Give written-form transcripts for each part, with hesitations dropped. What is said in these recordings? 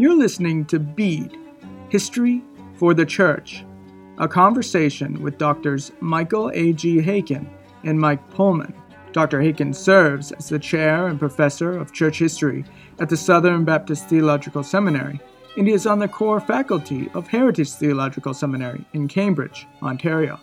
You're listening to Bede, History for the Church, a conversation with Drs. Michael A.G. Haykin and Mike Pullman. Dr. Haykin serves as the chair and professor of church history at the Southern Baptist Theological Seminary, and he is on the core faculty of Heritage Theological Seminary in Cambridge, Ontario.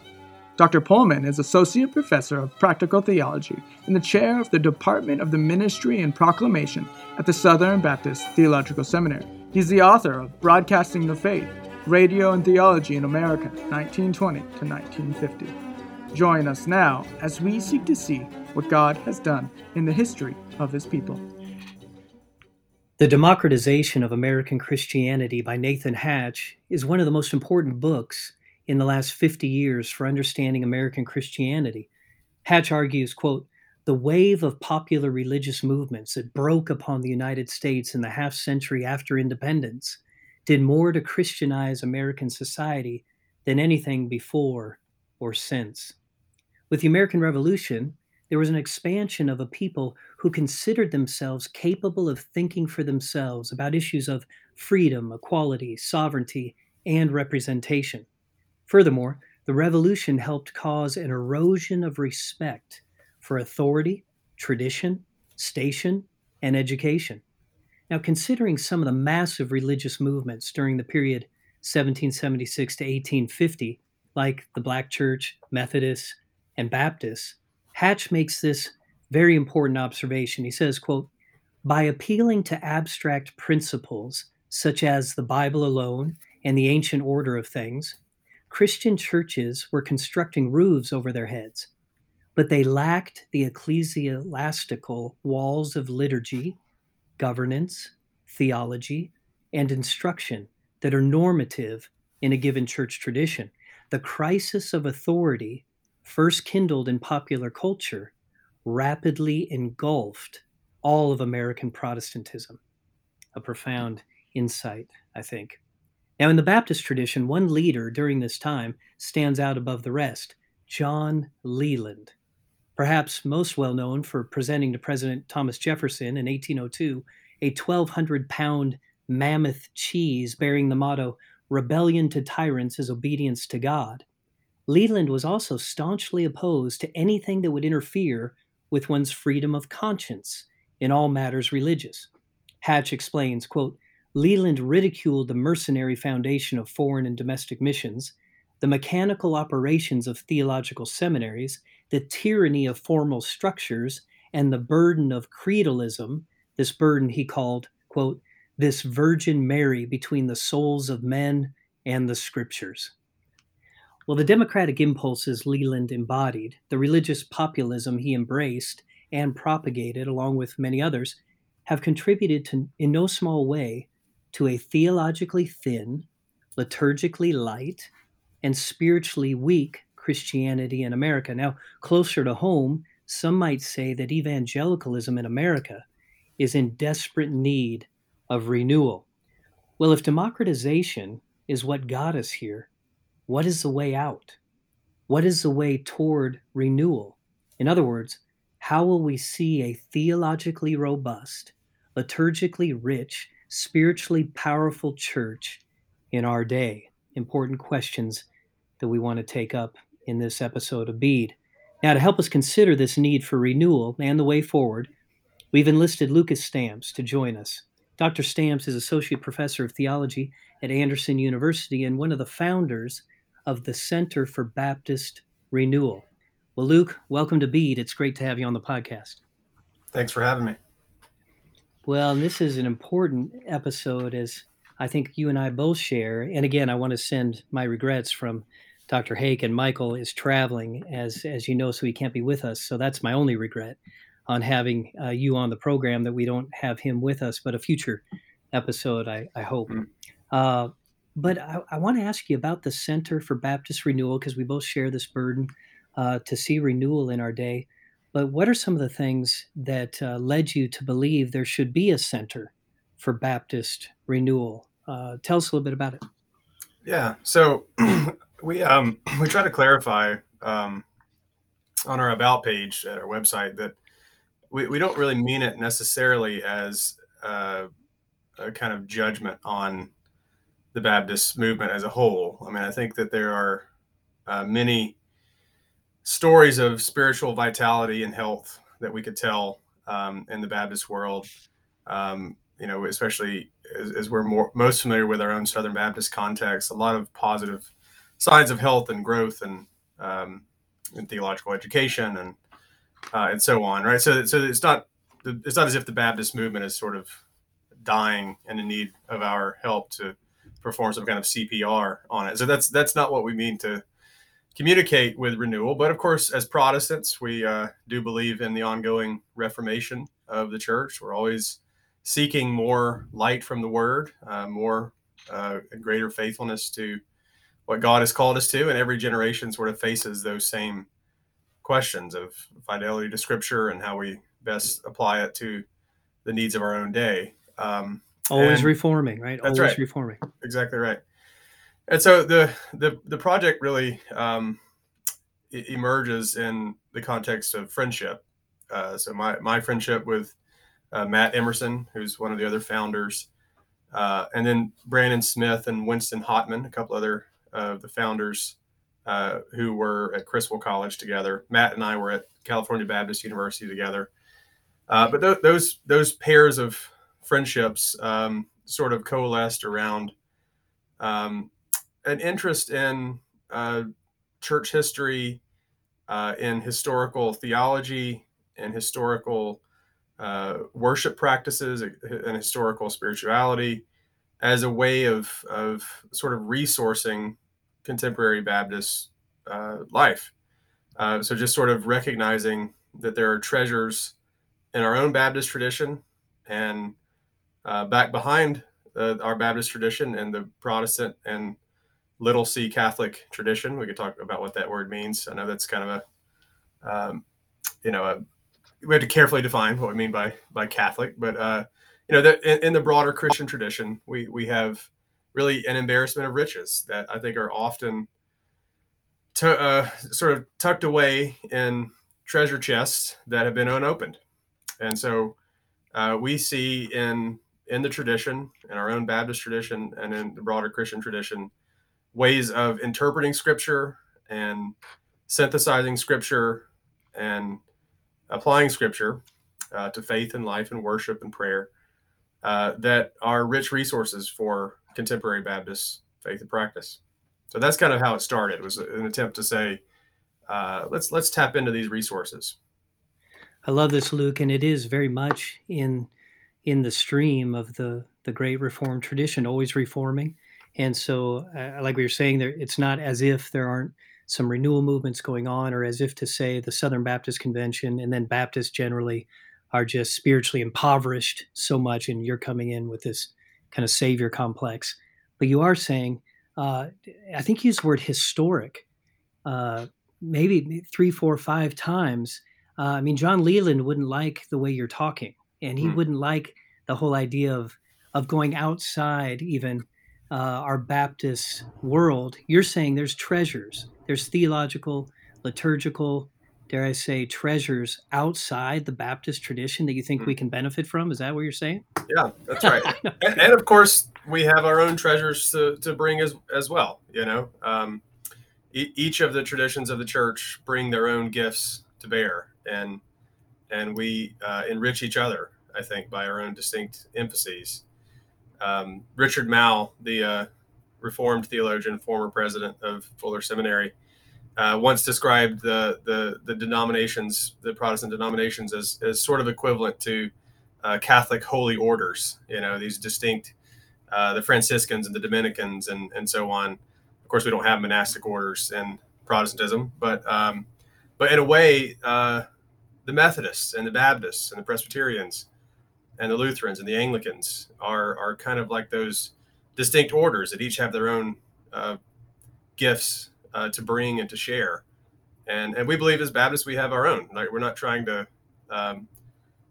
Dr. Pullman is Associate Professor of Practical Theology and the Chair of the Department of the Ministry and Proclamation at the Southern Baptist Theological Seminary. He's the author of Broadcasting the Faith, Radio and Theology in America, 1920 to 1950. Join us now as we seek to see what God has done in the history of His people. The Democratization of American Christianity by Nathan Hatch is one of the most important books in the last 50 years for understanding American Christianity. Hatch argues, quote, "The wave of popular religious movements that broke upon the United States in the half century after independence did more to Christianize American society than anything before or since. With the American Revolution, there was an expansion of a people who considered themselves capable of thinking for themselves about issues of freedom, equality, sovereignty, and representation. Furthermore, the revolution helped cause an erosion of respect for authority, tradition, station, and education." Now, considering some of the massive religious movements during the period 1776 to 1850, like the Black Church, Methodists, and Baptists, Hatch makes this very important observation. He says, quote, "By appealing to abstract principles, such as the Bible alone and the ancient order of things, Christian churches were constructing roofs over their heads, but they lacked the ecclesiastical walls of liturgy, governance, theology, and instruction that are normative in a given church tradition. The crisis of authority, first kindled in popular culture, rapidly engulfed all of American Protestantism." A profound insight, I think. Now, in the Baptist tradition, one leader during this time stands out above the rest, John Leland, perhaps most well known for presenting to President Thomas Jefferson in 1802 a 1,200-pound mammoth cheese bearing the motto, "Rebellion to tyrants is obedience to God." Leland was also staunchly opposed to anything that would interfere with one's freedom of conscience in all matters religious. Hatch explains, quote, "Leland ridiculed the mercenary foundation of foreign and domestic missions, the mechanical operations of theological seminaries, the tyranny of formal structures, and the burden of creedalism," this burden he called, quote, "this Virgin Mary between the souls of men and the scriptures." Well, the democratic impulses Leland embodied, the religious populism he embraced and propagated, along with many others, have contributed to, in no small way, to a theologically thin, liturgically light, and spiritually weak Christianity in America. Now, closer to home, some might say that evangelicalism in America is in desperate need of renewal. Well, if democratization is what got us here, what is the way out? What is the way toward renewal? In other words, how will we see a theologically robust, liturgically rich, spiritually powerful church in our day? Important questions that we want to take up in this episode of Bede. Now, to help us consider this need for renewal and the way forward, we've enlisted Lucas Stamps to join us. Dr. Stamps is Associate Professor of Theology at Anderson University and one of the founders of the Center for Baptist Renewal. Well, Luke, welcome to Bede. It's great to have you on the podcast. Thanks for having me. Well, this is an important episode, as I think you and I both share. And again, I want to send my regrets from Dr. Haykin. Michael is traveling, as you know, so he can't be with us. So that's my only regret on having you on the program, that we don't have him with us, but a future episode, I hope. But I want to ask you about the Center for Baptist Renewal, because we both share this burden to see renewal in our day. But what are some of the things that led you to believe there should be a Center for Baptist Renewal? Tell us a little bit about it. Yeah, so we try to clarify on our About page at our website that we don't really mean it necessarily as a kind of judgment on the Baptist movement as a whole. I mean, I think that there are many stories of spiritual vitality and health that we could tell in the Baptist world, you know, especially as we're most familiar with our own Southern Baptist context, a lot of positive signs of health and growth and theological education and so on, right? So it's not as if the Baptist movement is sort of dying and in need of our help to perform some kind of CPR on it. So that's not what we mean to communicate with renewal. But of course, as Protestants, we do believe in the ongoing reformation of the church. We're always seeking more light from the Word, more greater faithfulness to what God has called us to, and every generation sort of faces those same questions of fidelity to Scripture and how we best apply it to the needs of our own day. Always reforming, right? That's always right. Reforming. Exactly right. And so the project really emerges in the context of friendship. So my friendship with Matt Emerson, who's one of the other founders, and then Brandon Smith and Winston Hotman, a couple other of the founders who were at Criswell College together. Matt and I were at California Baptist University together. But those pairs of friendships sort of coalesced around an interest in church history, in historical theology, in historical worship practices, and historical spirituality as a way of sort of resourcing contemporary Baptist life. So just sort of recognizing that there are treasures in our own Baptist tradition and back behind our Baptist tradition and the Protestant and little c Catholic tradition. We could talk about what that word means. I know that's kind of we have to carefully define what we mean by Catholic, but that in the broader Christian tradition, we have really an embarrassment of riches that I think are often sort of tucked away in treasure chests that have been unopened. And so we see in the tradition, in our own Baptist tradition and in the broader Christian tradition, ways of interpreting Scripture and synthesizing Scripture and applying Scripture to faith and life and worship and prayer that are rich resources for contemporary Baptist faith and practice. So that's kind of how it started. It was an attempt to say, let's tap into these resources. I love this, Luke, and it is very much in the stream of the great Reformed tradition, always reforming. And so, like we were saying, there, it's not as if there aren't some renewal movements going on, or as if to say the Southern Baptist Convention and then Baptists generally are just spiritually impoverished so much, and you're coming in with this kind of savior complex. But you are saying, I think you used the word historic, maybe 3, 4, 5 times. I mean, John Leland wouldn't like the way you're talking, and he wouldn't like the whole idea of going outside even our Baptist world. You're saying there's treasures. There's theological, liturgical, dare I say, treasures outside the Baptist tradition that you think we can benefit from. Is that what you're saying? Yeah, that's right. and of course, we have our own treasures to bring as well. You know, each of the traditions of the church bring their own gifts to bear, and we enrich each other, I think, by our own distinct emphases. Richard Mao, the Reformed theologian, former president of Fuller Seminary, once described the denominations, the Protestant denominations, as sort of equivalent to Catholic holy orders. You know, these distinct, the Franciscans and the Dominicans and so on. Of course, we don't have monastic orders in Protestantism, but in a way, the Methodists and the Baptists and the Presbyterians and the Lutherans and the Anglicans are kind of like those distinct orders that each have their own gifts to bring and to share. And we believe as Baptists, we have our own. Like, we're not trying to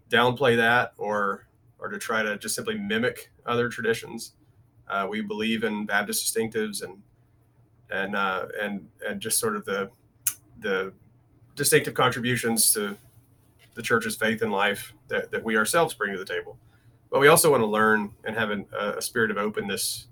downplay that or to try to just simply mimic other traditions. We believe in Baptist distinctives and just sort of the distinctive contributions to the church's faith and life that we ourselves bring to the table. But we also want to learn and have a spirit of openness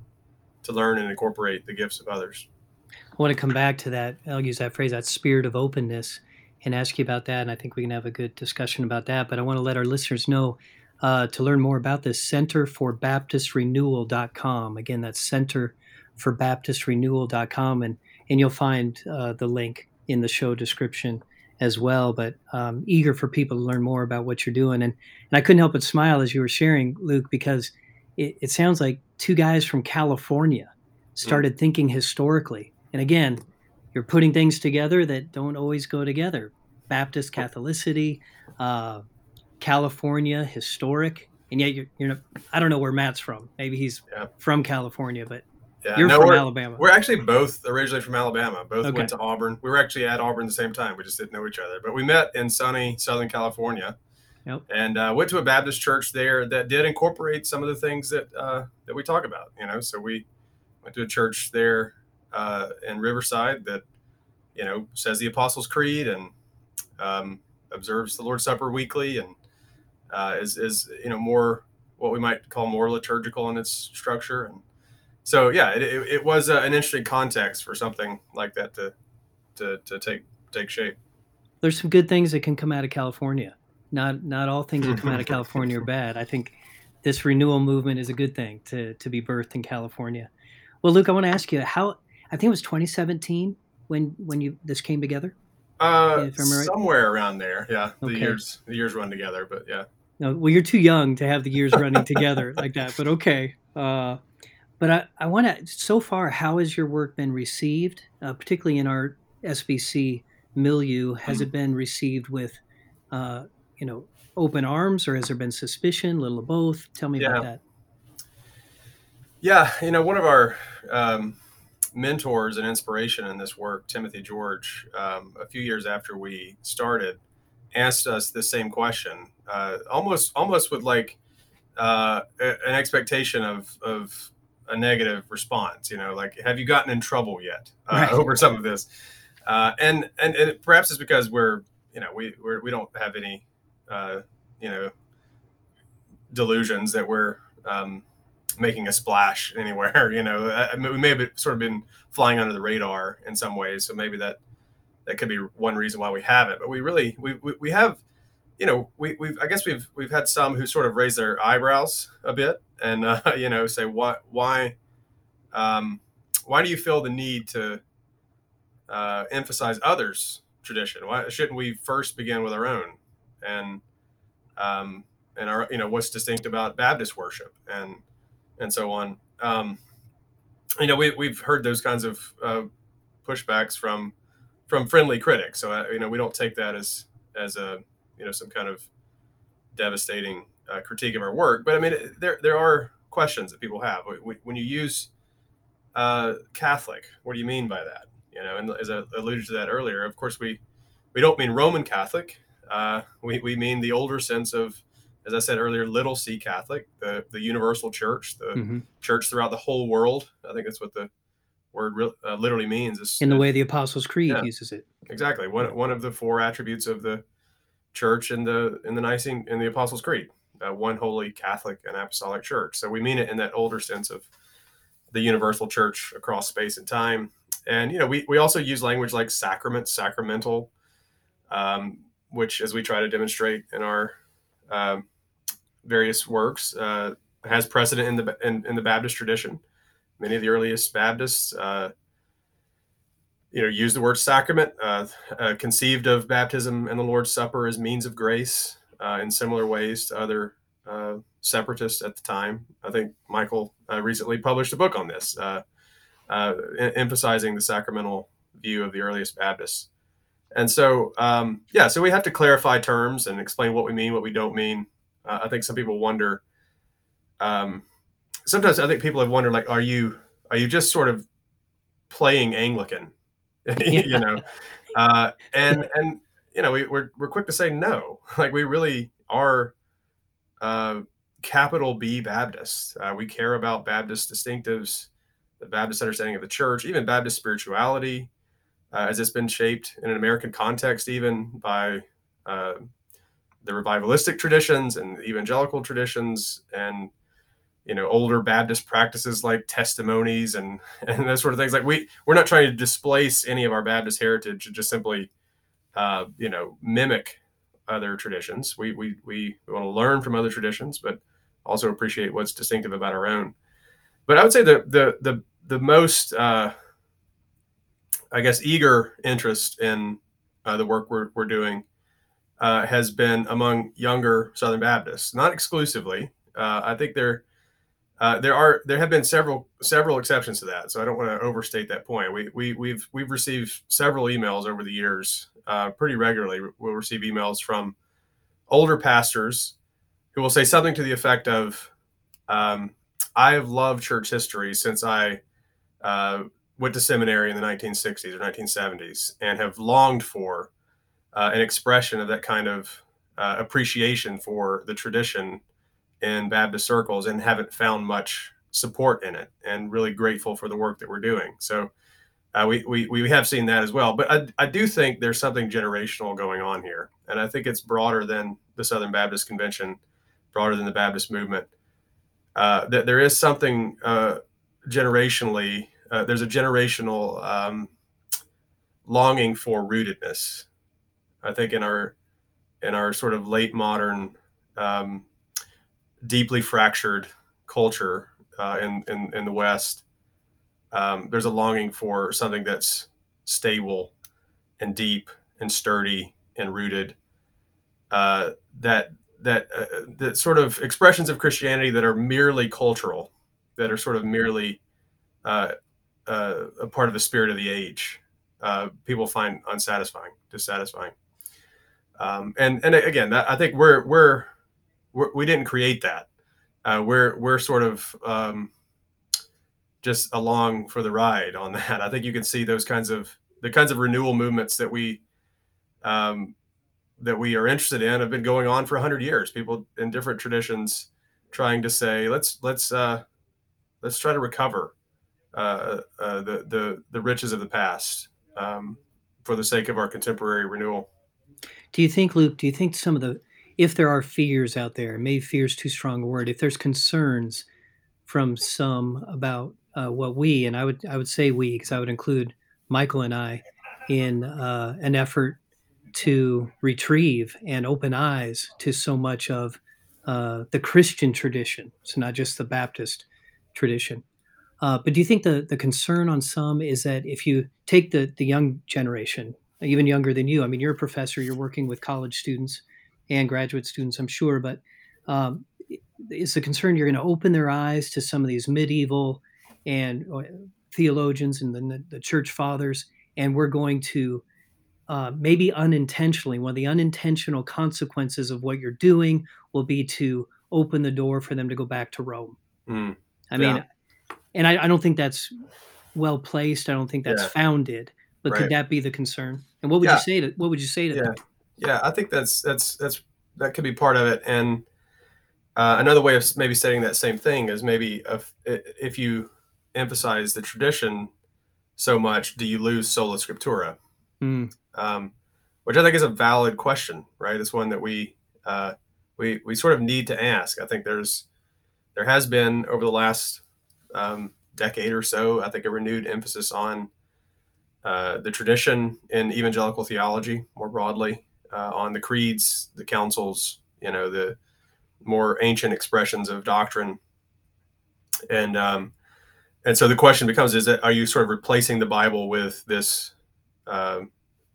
to learn and incorporate the gifts of others. I want to come back to that. I'll use that phrase, that spirit of openness, and ask you about that. And I think we can have a good discussion about that. But I want to let our listeners know to learn more about this, centerforbaptistrenewal.com. Again, that's centerforbaptistrenewal.com. And you'll find the link in the show description as well. But eager for people to learn more about what you're doing. And I couldn't help but smile as you were sharing, Luke, because it sounds like two guys from California started thinking historically. And again, you're putting things together that don't always go together. Baptist Catholicity, California, historic, and yet you're not, I don't know where Matt's from. Maybe he's from California, but you're from Alabama. We're actually both originally from Alabama. Both went to Auburn. We were actually at Auburn at the same time. We just didn't know each other. But we met in sunny Southern California, and went to a Baptist church there that did incorporate some of the things that we talk about. You know, so we went to a church there in Riverside that, you know, says the Apostles' Creed and observes the Lord's Supper weekly, and is you know, more what we might call more liturgical in its structure. And so it was an interesting context for something like that to take shape. There's some good things that can come out of California. Not all things that come out of California are bad. I think this renewal movement is a good thing to be birthed in California. Well, Luke, I want to ask you how. I think it was 2017 when this came together. Somewhere around there, the years run together, but yeah. No, well, you're too young to have the years running together like that, but okay. But I want to. So far, how has your work been received, particularly in our SBC milieu? Has it been received with, open arms, or has there been suspicion, little of both? Tell me about that. Yeah, you know, one of our mentors and inspiration in this work, Timothy George, a few years after we started, asked us the same question, almost with like an expectation of a negative response. You know, like, have you gotten in trouble yet over some of this? And perhaps it's because we don't have any delusions that we're making a splash anywhere. You know, I mean, we may have sort of been flying under the radar in some ways, so maybe that could be one reason why we haven't. But we really we have, you know, we've I guess we've had some who sort of raise their eyebrows a bit and say, why do you feel the need to emphasize others' tradition? Why shouldn't we first begin with our own? And our, you know, what's distinct about Baptist worship and so on. We've heard those kinds of pushbacks from friendly critics. So, we don't take that as a, some kind of devastating critique of our work. But I mean, there are questions that people have. When you use Catholic, what do you mean by that? You know, and as I alluded to that earlier, of course, we don't mean Roman Catholic. We mean the older sense of, as I said earlier, little C Catholic, the universal church, the church throughout the whole world. I think that's what the word literally means. In the way the Apostles' Creed uses it. Exactly. One of the four attributes of the church in the Nicene, in the Apostles' Creed, one holy Catholic and Apostolic Church. So we mean it in that older sense of the universal church across space and time. And, we also use language like sacrament, sacramental, which, as we try to demonstrate in our various works, has precedent in the Baptist tradition. Many of the earliest Baptists, used the word sacrament, conceived of baptism and the Lord's Supper as means of grace in similar ways to other separatists at the time. I think Michael recently published a book on this, emphasizing the sacramental view of the earliest Baptists. And so, so we have to clarify terms and explain what we mean, what we don't mean. I think some people wonder, sometimes I think people have wondered, like, are you just sort of playing Anglican, we're quick to say no, like we really are, capital B Baptists. We care about Baptist distinctives, the Baptist understanding of the church, even Baptist spirituality, as it's been shaped in an American context, even by, the revivalistic traditions and the evangelical traditions and, you know, older Baptist practices like testimonies and those sort of things. Like we're not trying to displace any of our Baptist heritage, just simply, you know, mimic other traditions. We want to learn from other traditions, but also appreciate what's distinctive about our own. But I would say the most, I guess, eager interest in the work we're doing has been among younger Southern Baptists, not exclusively. I think there have been several exceptions to that, so I don't want to overstate that point. We've received several emails over the years, pretty regularly. We'll receive emails from older pastors who will say something to the effect of, "I have loved church history since I went to seminary in the 1960s or 1970s, and have longed for an expression of that kind of appreciation for the tradition in Baptist circles, and haven't found much support in it, and really grateful for the work that we're doing." So we have seen that as well. But I do think there's something generational going on here. And I think it's broader than the Southern Baptist Convention, broader than the Baptist movement, that there is something generationally, there's a generational longing for rootedness. I think in our sort of late modern, deeply fractured culture in the West, there's a longing for something that's stable and deep and sturdy and rooted. That sort of expressions of Christianity that are merely cultural, that are sort of merely a part of the spirit of the age, people find dissatisfying. And again, I think we didn't create that. We're sort of just along for the ride on that. I think you can see those kinds of renewal movements that we are interested in have been going on for 100 years. People in different traditions trying to say, let's try to recover the riches of the past for the sake of our contemporary renewal. Do you think, Luke? Do you think some of the if there are fears out there, maybe fear is too strong a word, if there's concerns from some about what we, and I would say we, because I would include Michael and I in an effort to retrieve and open eyes to so much of the Christian tradition, so not just the Baptist tradition. But do you think the concern on some is that if you take the young generation, even younger than you, I mean, you're a professor, you're working with college students and graduate students, I'm sure, but it's a concern you're going to open their eyes to some of these medieval and theologians and the church fathers, and we're going to maybe unintentionally, one of the unintentional consequences of what you're doing will be to open the door for them to go back to Rome. Mm, I mean, and I don't think that's well placed. I don't think that's founded, but could that be the concern? And what would you say to them? Yeah, I think that could be part of it. And another way of maybe saying that same thing is maybe if you emphasize the tradition so much, do you lose sola scriptura? Mm. Which I think is a valid question, right? It's one that we sort of need to ask. I think there has been over the last decade or so, I think a renewed emphasis on the tradition in evangelical theology more broadly. On the creeds, the councils, you know, the more ancient expressions of doctrine, and so the question becomes: are you sort of replacing the Bible with this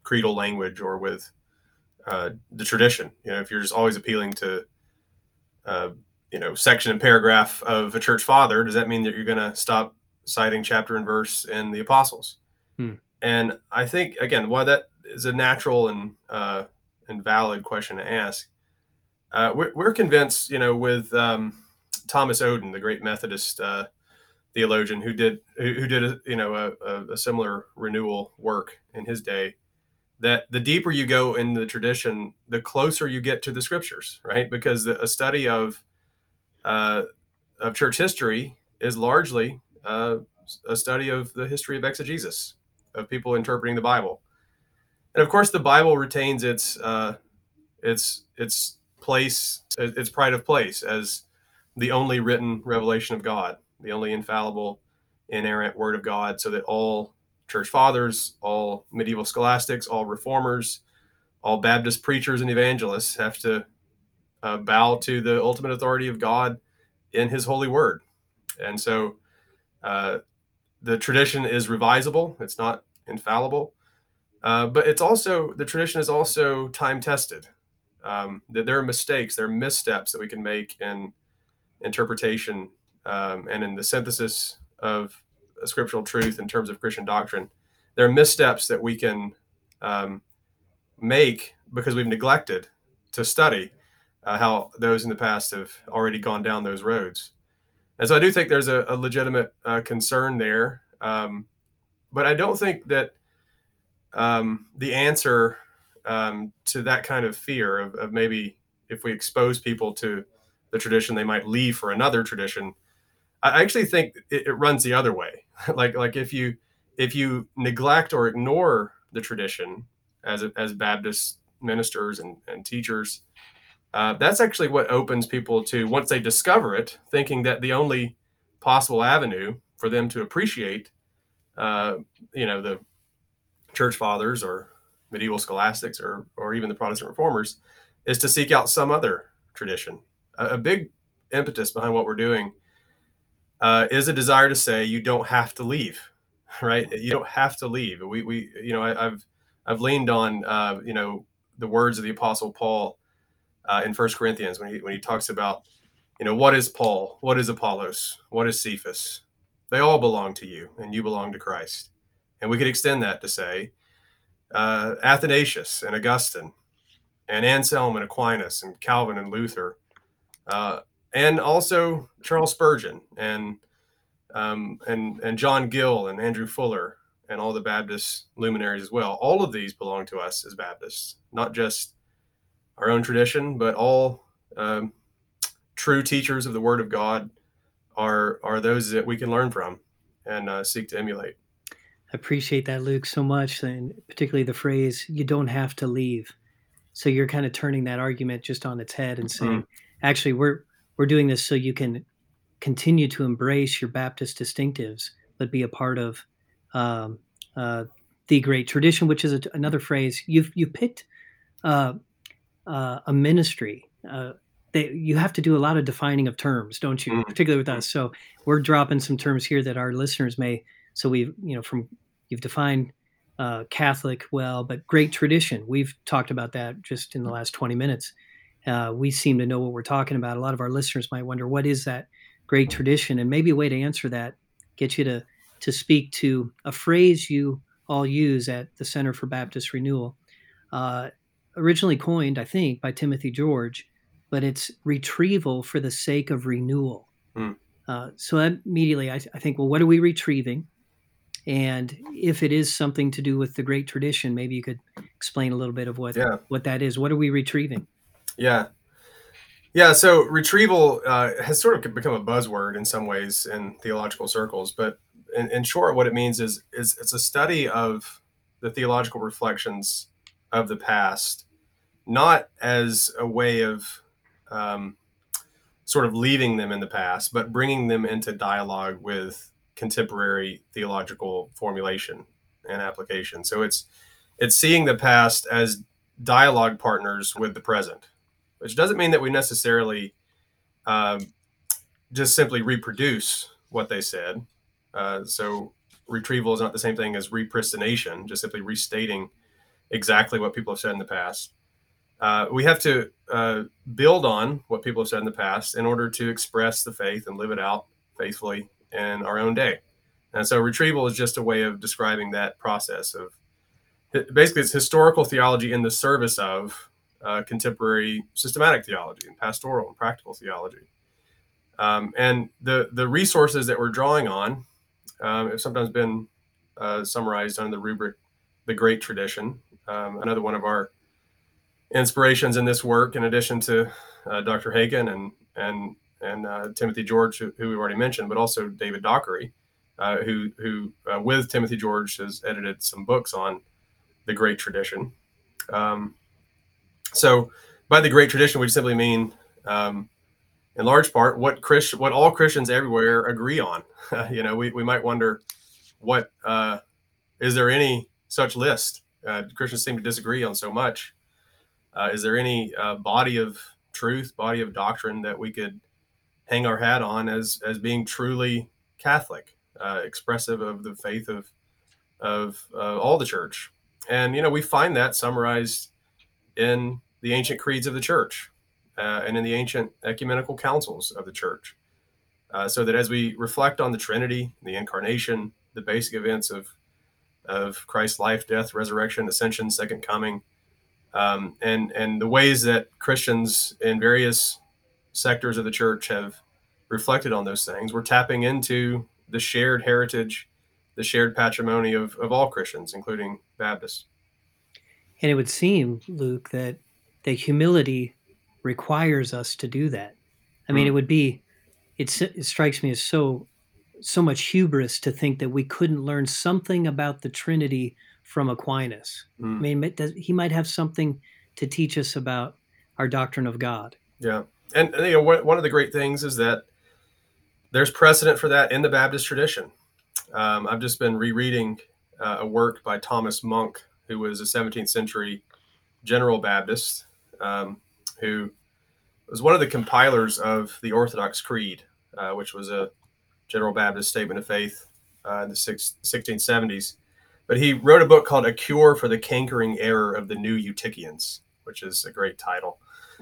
creedal language or with the tradition? You know, if you're just always appealing to you know, section and paragraph of a church father, does that mean that you're going to stop citing chapter and verse in the apostles? Hmm. And I think again, why that is a natural and valid question to ask. We're convinced, you know, with Thomas Oden, the great Methodist theologian who did a similar renewal work in his day, that the deeper you go in the tradition, the closer you get to the scriptures, right? Because a study of church history is largely a study of the history of exegesis, of people interpreting the Bible. And of course, the Bible retains its place, its pride of place as the only written revelation of God, the only infallible, inerrant word of God, so that all church fathers, all medieval scholastics, all reformers, all Baptist preachers and evangelists have to bow to the ultimate authority of God in his holy word. And so the tradition is revisable. It's not infallible. But it's also, the tradition is also time tested. That there are mistakes, there are missteps that we can make in interpretation and in the synthesis of scriptural truth in terms of Christian doctrine. There are missteps that we can make because we've neglected to study how those in the past have already gone down those roads. And so I do think there's a legitimate concern there. But I don't think that the answer to that kind of fear of maybe if we expose people to the tradition, they might leave for another tradition. I actually think it runs the other way. like if you neglect or ignore the tradition as Baptist ministers and teachers, that's actually what opens people to, once they discover it, thinking that the only possible avenue for them to appreciate, the church fathers or medieval scholastics or even the Protestant reformers, is to seek out some other tradition. A big impetus behind what we're doing is a desire to say you don't have to leave, right? You don't have to leave. We I've leaned on the words of the Apostle Paul in 1 Corinthians when he talks about what is Paul, what is Apollos, what is Cephas. They all belong to you, and you belong to Christ. And we could extend that to say Athanasius and Augustine and Anselm and Aquinas and Calvin and Luther, and also Charles Spurgeon and John Gill and Andrew Fuller and all the Baptist luminaries as well. All of these belong to us as Baptists, not just our own tradition, but all true teachers of the Word of God are those that we can learn from and seek to emulate. I appreciate that, Luke, so much, and particularly the phrase, you don't have to leave. So you're kind of turning that argument just on its head and saying, actually, we're doing this so you can continue to embrace your Baptist distinctives, but be a part of the great tradition, which is another phrase. You picked a ministry. You have to do a lot of defining of terms, don't you, particularly with us. So we're dropping some terms here that our listeners may. So we've, you've defined Catholic well, but great tradition. We've talked about that just in the last 20 minutes. We seem to know what we're talking about. A lot of our listeners might wonder, what is that great tradition? And maybe a way to answer that, get you to speak to a phrase you all use at the Center for Baptist Renewal, originally coined, I think, by Timothy George, but it's retrieval for the sake of renewal. So immediately I think, well, what are we retrieving? And if it is something to do with the great tradition, maybe you could explain a little bit of what that is. What are we retrieving? Yeah. So retrieval has sort of become a buzzword in some ways in theological circles. But in short, what it means is it's a study of the theological reflections of the past, not as a way of sort of leaving them in the past, but bringing them into dialogue with contemporary theological formulation and application. So it's seeing the past as dialogue partners with the present, which doesn't mean that we necessarily just simply reproduce what they said. So retrieval is not the same thing as repristination, just simply restating exactly what people have said in the past. We have to build on what people have said in the past in order to express the faith and live it out faithfully in our own day. And so retrieval is just a way of describing that process of basically it's historical theology in the service of contemporary systematic theology and pastoral and practical theology. And the resources that we're drawing on have sometimes been summarized under the rubric, The Great Tradition, another one of our inspirations in this work, in addition to Dr. Haykin and Timothy George, who we've already mentioned, but also David Dockery, who with Timothy George has edited some books on the Great Tradition. So By the great tradition, we simply mean, in large part, what all Christians everywhere agree on. You know, we might wonder, what is there any such list? Christians seem to disagree on so much. Is there any body of truth, body of doctrine that we could hang our hat on as being truly Catholic, expressive of the faith of all the church? And, you know, we find that summarized in the ancient creeds of the church and in the ancient ecumenical councils of the church. So that as we reflect on the Trinity, the Incarnation, the basic events of Christ's life, death, resurrection, ascension, second coming, and the ways that Christians in various sectors of the church have reflected on those things, we're tapping into the shared heritage, the shared patrimony of all Christians, including Baptists. And it would seem, Luke, that the humility requires us to do that. I mean, it strikes me as so much hubris to think that we couldn't learn something about the Trinity from Aquinas. I mean, he might have something to teach us about our doctrine of God. Yeah. And you know, one of the great things is that there's precedent for that in the Baptist tradition. I've just been rereading a work by Thomas Monk, who was a 17th century general Baptist, who was one of the compilers of the Orthodox Creed, which was a general Baptist statement of faith in the 1670s. But he wrote a book called A Cure for the Cankering Error of the New Eutychians, which is a great title.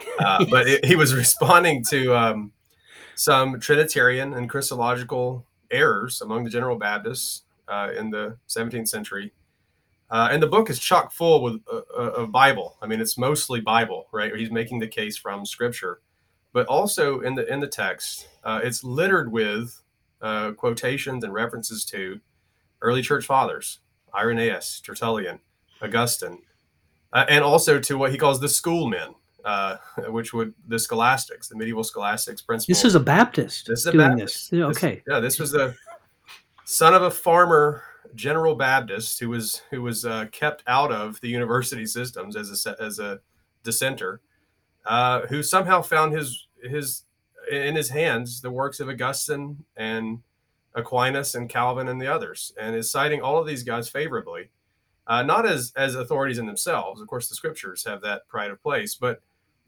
Yes. But he was responding to some Trinitarian and Christological errors among the general Baptists in the 17th century. And the book is chock full with of Bible. I mean, it's mostly Bible, right? He's making the case from Scripture. But also in the text, it's littered with quotations and references to early church fathers, Irenaeus, Tertullian, Augustine, and also to what he calls the schoolmen, which would the scholastics, the medieval scholastics principle. This is a Baptist. This is a Baptist. This. Okay. This was the son of a farmer, general Baptist, who was kept out of the university systems as a dissenter, who somehow found his in his hands the works of Augustine and Aquinas and Calvin and the others, and is citing all of these guys favorably, not as authorities in themselves. Of course, the scriptures have that pride of place, but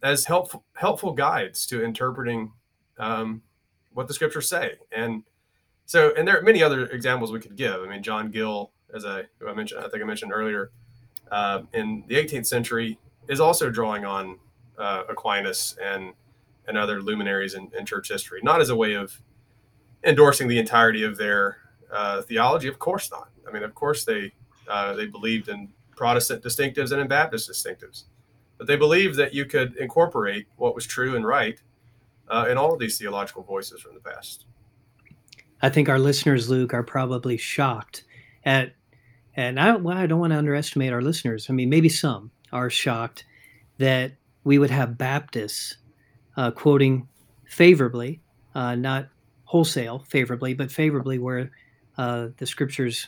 as helpful guides to interpreting what the scriptures say. And so, and there are many other examples we could give. I mean, John Gill, as I mentioned earlier, in the 18th century, is also drawing on Aquinas and other luminaries in church history, not as a way of endorsing the entirety of their theology. Of course not. I mean, of course they believed in Protestant distinctives and in Baptist distinctives, but they believed that you could incorporate what was true and right in all of these theological voices from the past. I think our listeners, Luke, are probably shocked at, and I don't want to underestimate our listeners. I mean, maybe some are shocked that we would have Baptists quoting favorably, not wholesale favorably, but favorably where the scriptures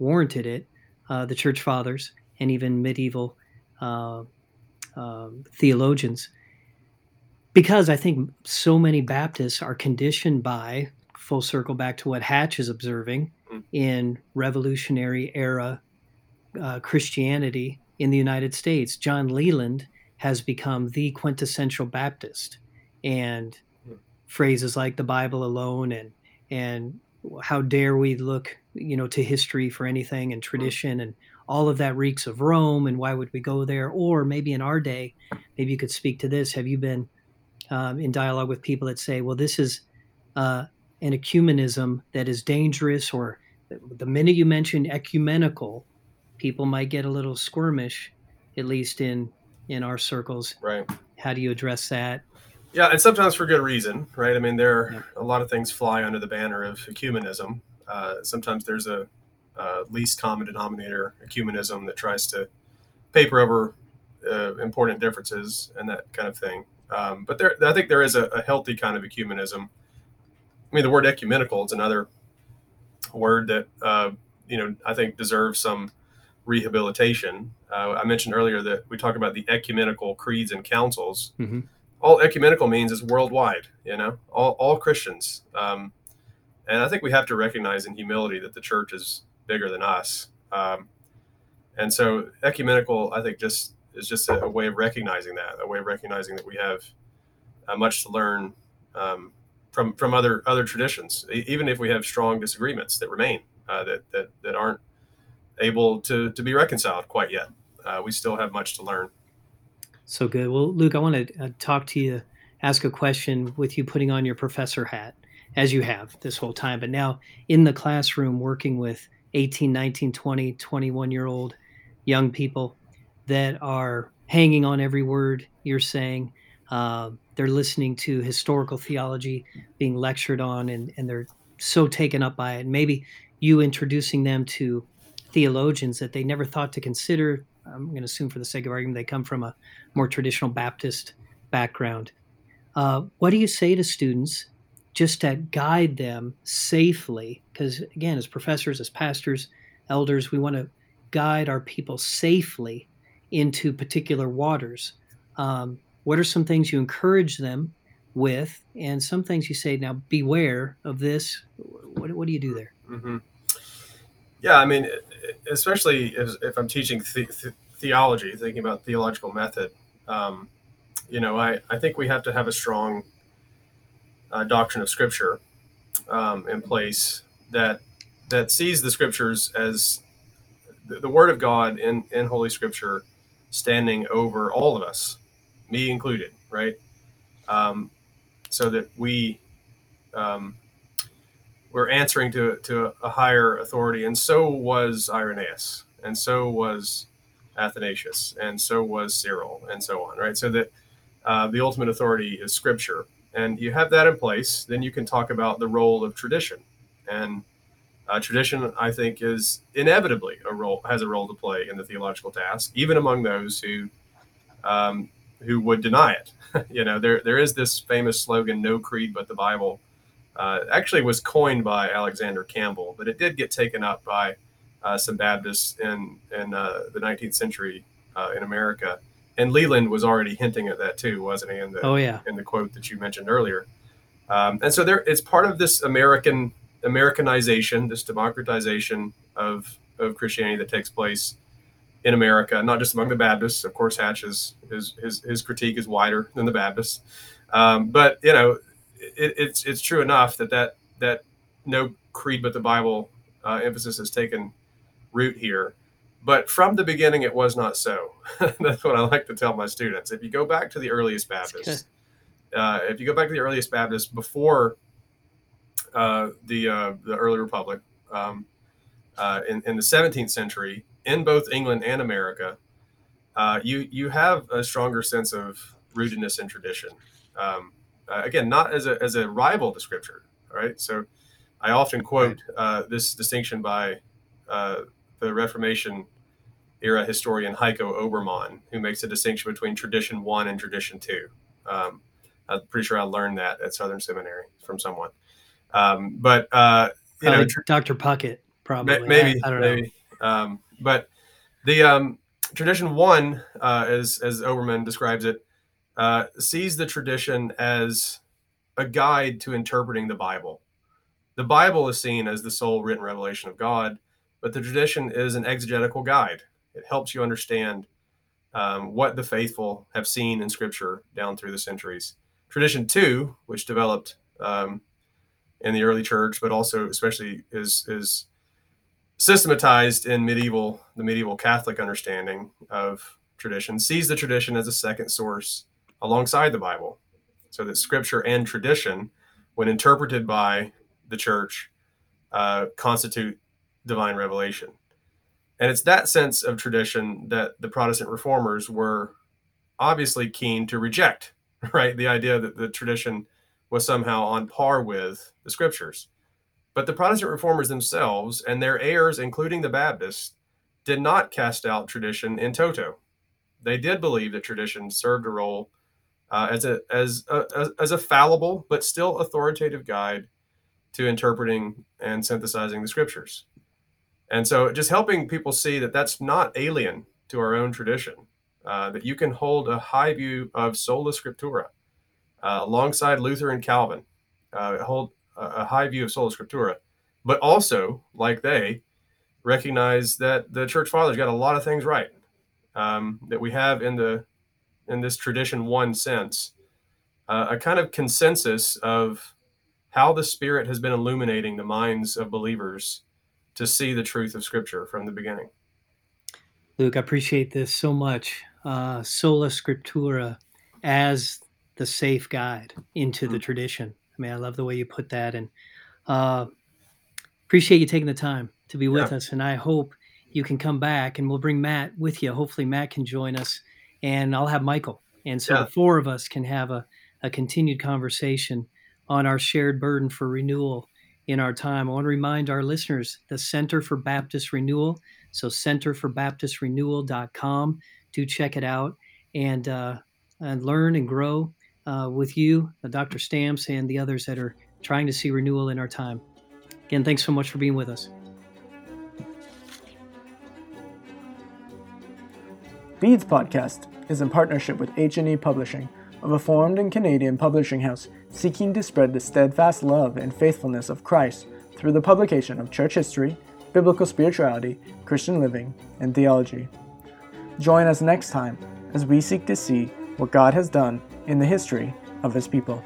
warranted it, the church fathers and even medieval theologians. Because I think so many Baptists are conditioned by, full circle back to what Hatch is observing in revolutionary era Christianity in the United States. John Leland has become the quintessential Baptist, and phrases like the Bible alone and how dare we look, you know, to history for anything and tradition and all of that reeks of Rome and why would we go there? Or maybe in our day, maybe you could speak to this. Have you been in dialogue with people that say, well, this is an ecumenism that is dangerous, or the minute you mention ecumenical, people might get a little squirmish, at least in our circles. Right. How do you address that? Yeah, and sometimes for good reason, right? I mean, a lot of things fly under the banner of ecumenism. Sometimes there's a least common denominator ecumenism that tries to paper over important differences and that kind of thing. But I think there is a healthy kind of ecumenism. I mean, the word ecumenical is another word that, I think deserves some rehabilitation. I mentioned earlier that we talk about the ecumenical creeds and councils. Mm-hmm. All ecumenical means is worldwide, you know, all Christians. And I think we have to recognize in humility that the church is bigger than us. And so ecumenical, I think, just is just a way of recognizing that, a way of recognizing that we have much to learn from other traditions, even if we have strong disagreements that remain, that aren't able to be reconciled quite yet. We still have much to learn. So good. Well, Luke, I want to talk to you, ask a question with you putting on your professor hat, as you have this whole time, but now in the classroom working with 18, 19, 20, 21-year-old young people that are hanging on every word you're saying. They're listening to historical theology being lectured on, and they're so taken up by it. And maybe you introducing them to theologians that they never thought to consider. I'm going to assume for the sake of argument, they come from a more traditional Baptist background. What do you say to students just to guide them safely? Because again, as professors, as pastors, elders, we want to guide our people safely into particular waters. What are some things you encourage them with, and some things you say, now beware of this? What do you do there? Mm-hmm. Yeah, I mean, especially if I'm teaching theology, thinking about theological method, you know, I think we have to have a strong doctrine of Scripture in place that sees the Scriptures as the Word of God in Holy Scripture standing over all of us, me included, right? So that we're answering to a higher authority, and so was Irenaeus, and so was Athanasius, and so was Cyril, and so on, right? So that the ultimate authority is Scripture, and you have that in place, then you can talk about the role of tradition. And tradition, I think, is inevitably has a role to play in the theological task, even among those who would deny it. You know, there is this famous slogan, "No creed but the Bible." Actually was coined by Alexander Campbell, but it did get taken up by some Baptists in the 19th century in America. And Leland was already hinting at that too, wasn't he? In the quote that you mentioned earlier. And so it's part of this Americanization, this democratization of Christianity that takes place in America, not just among the Baptists. Of course, Hatch's his critique is wider than the Baptists, but you know. It's true enough that no creed but the Bible emphasis has taken root here, but from the beginning it was not so. That's what I like to tell my students. If you go back to the earliest Baptists, before the early Republic in the 17th century in both England and America, you have a stronger sense of rootedness in tradition. Again, not as a rival to Scripture, right? So I often quote this distinction by the Reformation era historian Heiko Obermann, who makes a distinction between tradition 1 and tradition 2. I'm pretty sure I learned that at Southern Seminary from someone. Dr. Puckett, probably. Maybe. I don't know. Maybe. But the tradition 1, as Obermann describes it, sees the tradition as a guide to interpreting the Bible. The Bible is seen as the sole written revelation of God, but the tradition is an exegetical guide. It helps you understand what the faithful have seen in Scripture down through the centuries. Tradition 2, which developed in the early church, but also especially is systematized in the medieval Catholic understanding of tradition, sees the tradition as a second source alongside the Bible, so that Scripture and tradition, when interpreted by the church, constitute divine revelation. And it's that sense of tradition that the Protestant reformers were obviously keen to reject, right? The idea that the tradition was somehow on par with the Scriptures. But the Protestant reformers themselves and their heirs, including the Baptists, did not cast out tradition in toto. They did believe that tradition served a role as a fallible but still authoritative guide to interpreting and synthesizing the Scriptures. And so just helping people see that that's not alien to our own tradition, that you can hold a high view of sola scriptura alongside Luther and Calvin, hold a high view of sola scriptura, but also, like they, recognize that the church fathers got a lot of things right, that we have in this tradition one sense, a kind of consensus of how the Spirit has been illuminating the minds of believers to see the truth of Scripture from the beginning. Luke, I appreciate this so much. Sola Scriptura as the safe guide into the tradition. I mean, I love the way you put that, and appreciate you taking the time to be with us. And I hope you can come back, and we'll bring Matt with you. Hopefully Matt can join us, and I'll have Michael. And so the four of us can have a continued conversation on our shared burden for renewal in our time. I want to remind our listeners, the Center for Baptist Renewal, so centerforbaptistrenewal.com. Do check it out and learn and grow with you, Dr. Stamps, and the others that are trying to see renewal in our time. Again, thanks so much for being with us. Beads Podcast is in partnership with H&E Publishing, a Reformed and Canadian publishing house seeking to spread the steadfast love and faithfulness of Christ through the publication of church history, biblical spirituality, Christian living, and theology. Join us next time as we seek to see what God has done in the history of His people.